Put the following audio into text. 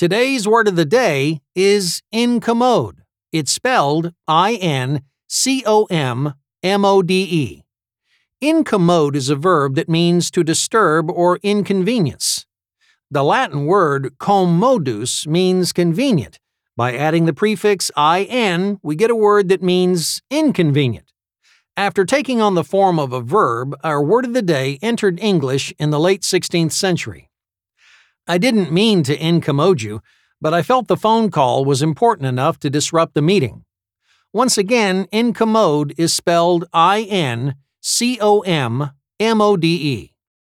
Today's word of the day is incommode. It's spelled INCOMMODE. Incommode is a verb that means to disturb or inconvenience. The Latin word commodus means convenient. By adding the prefix IN, we get a word that means inconvenient. After taking on the form of a verb, our word of the day entered English in the late 16th century. I didn't mean to incommode you, but I felt the phone call was important enough to disrupt the meeting. Once again, incommode is spelled INCOMMODE.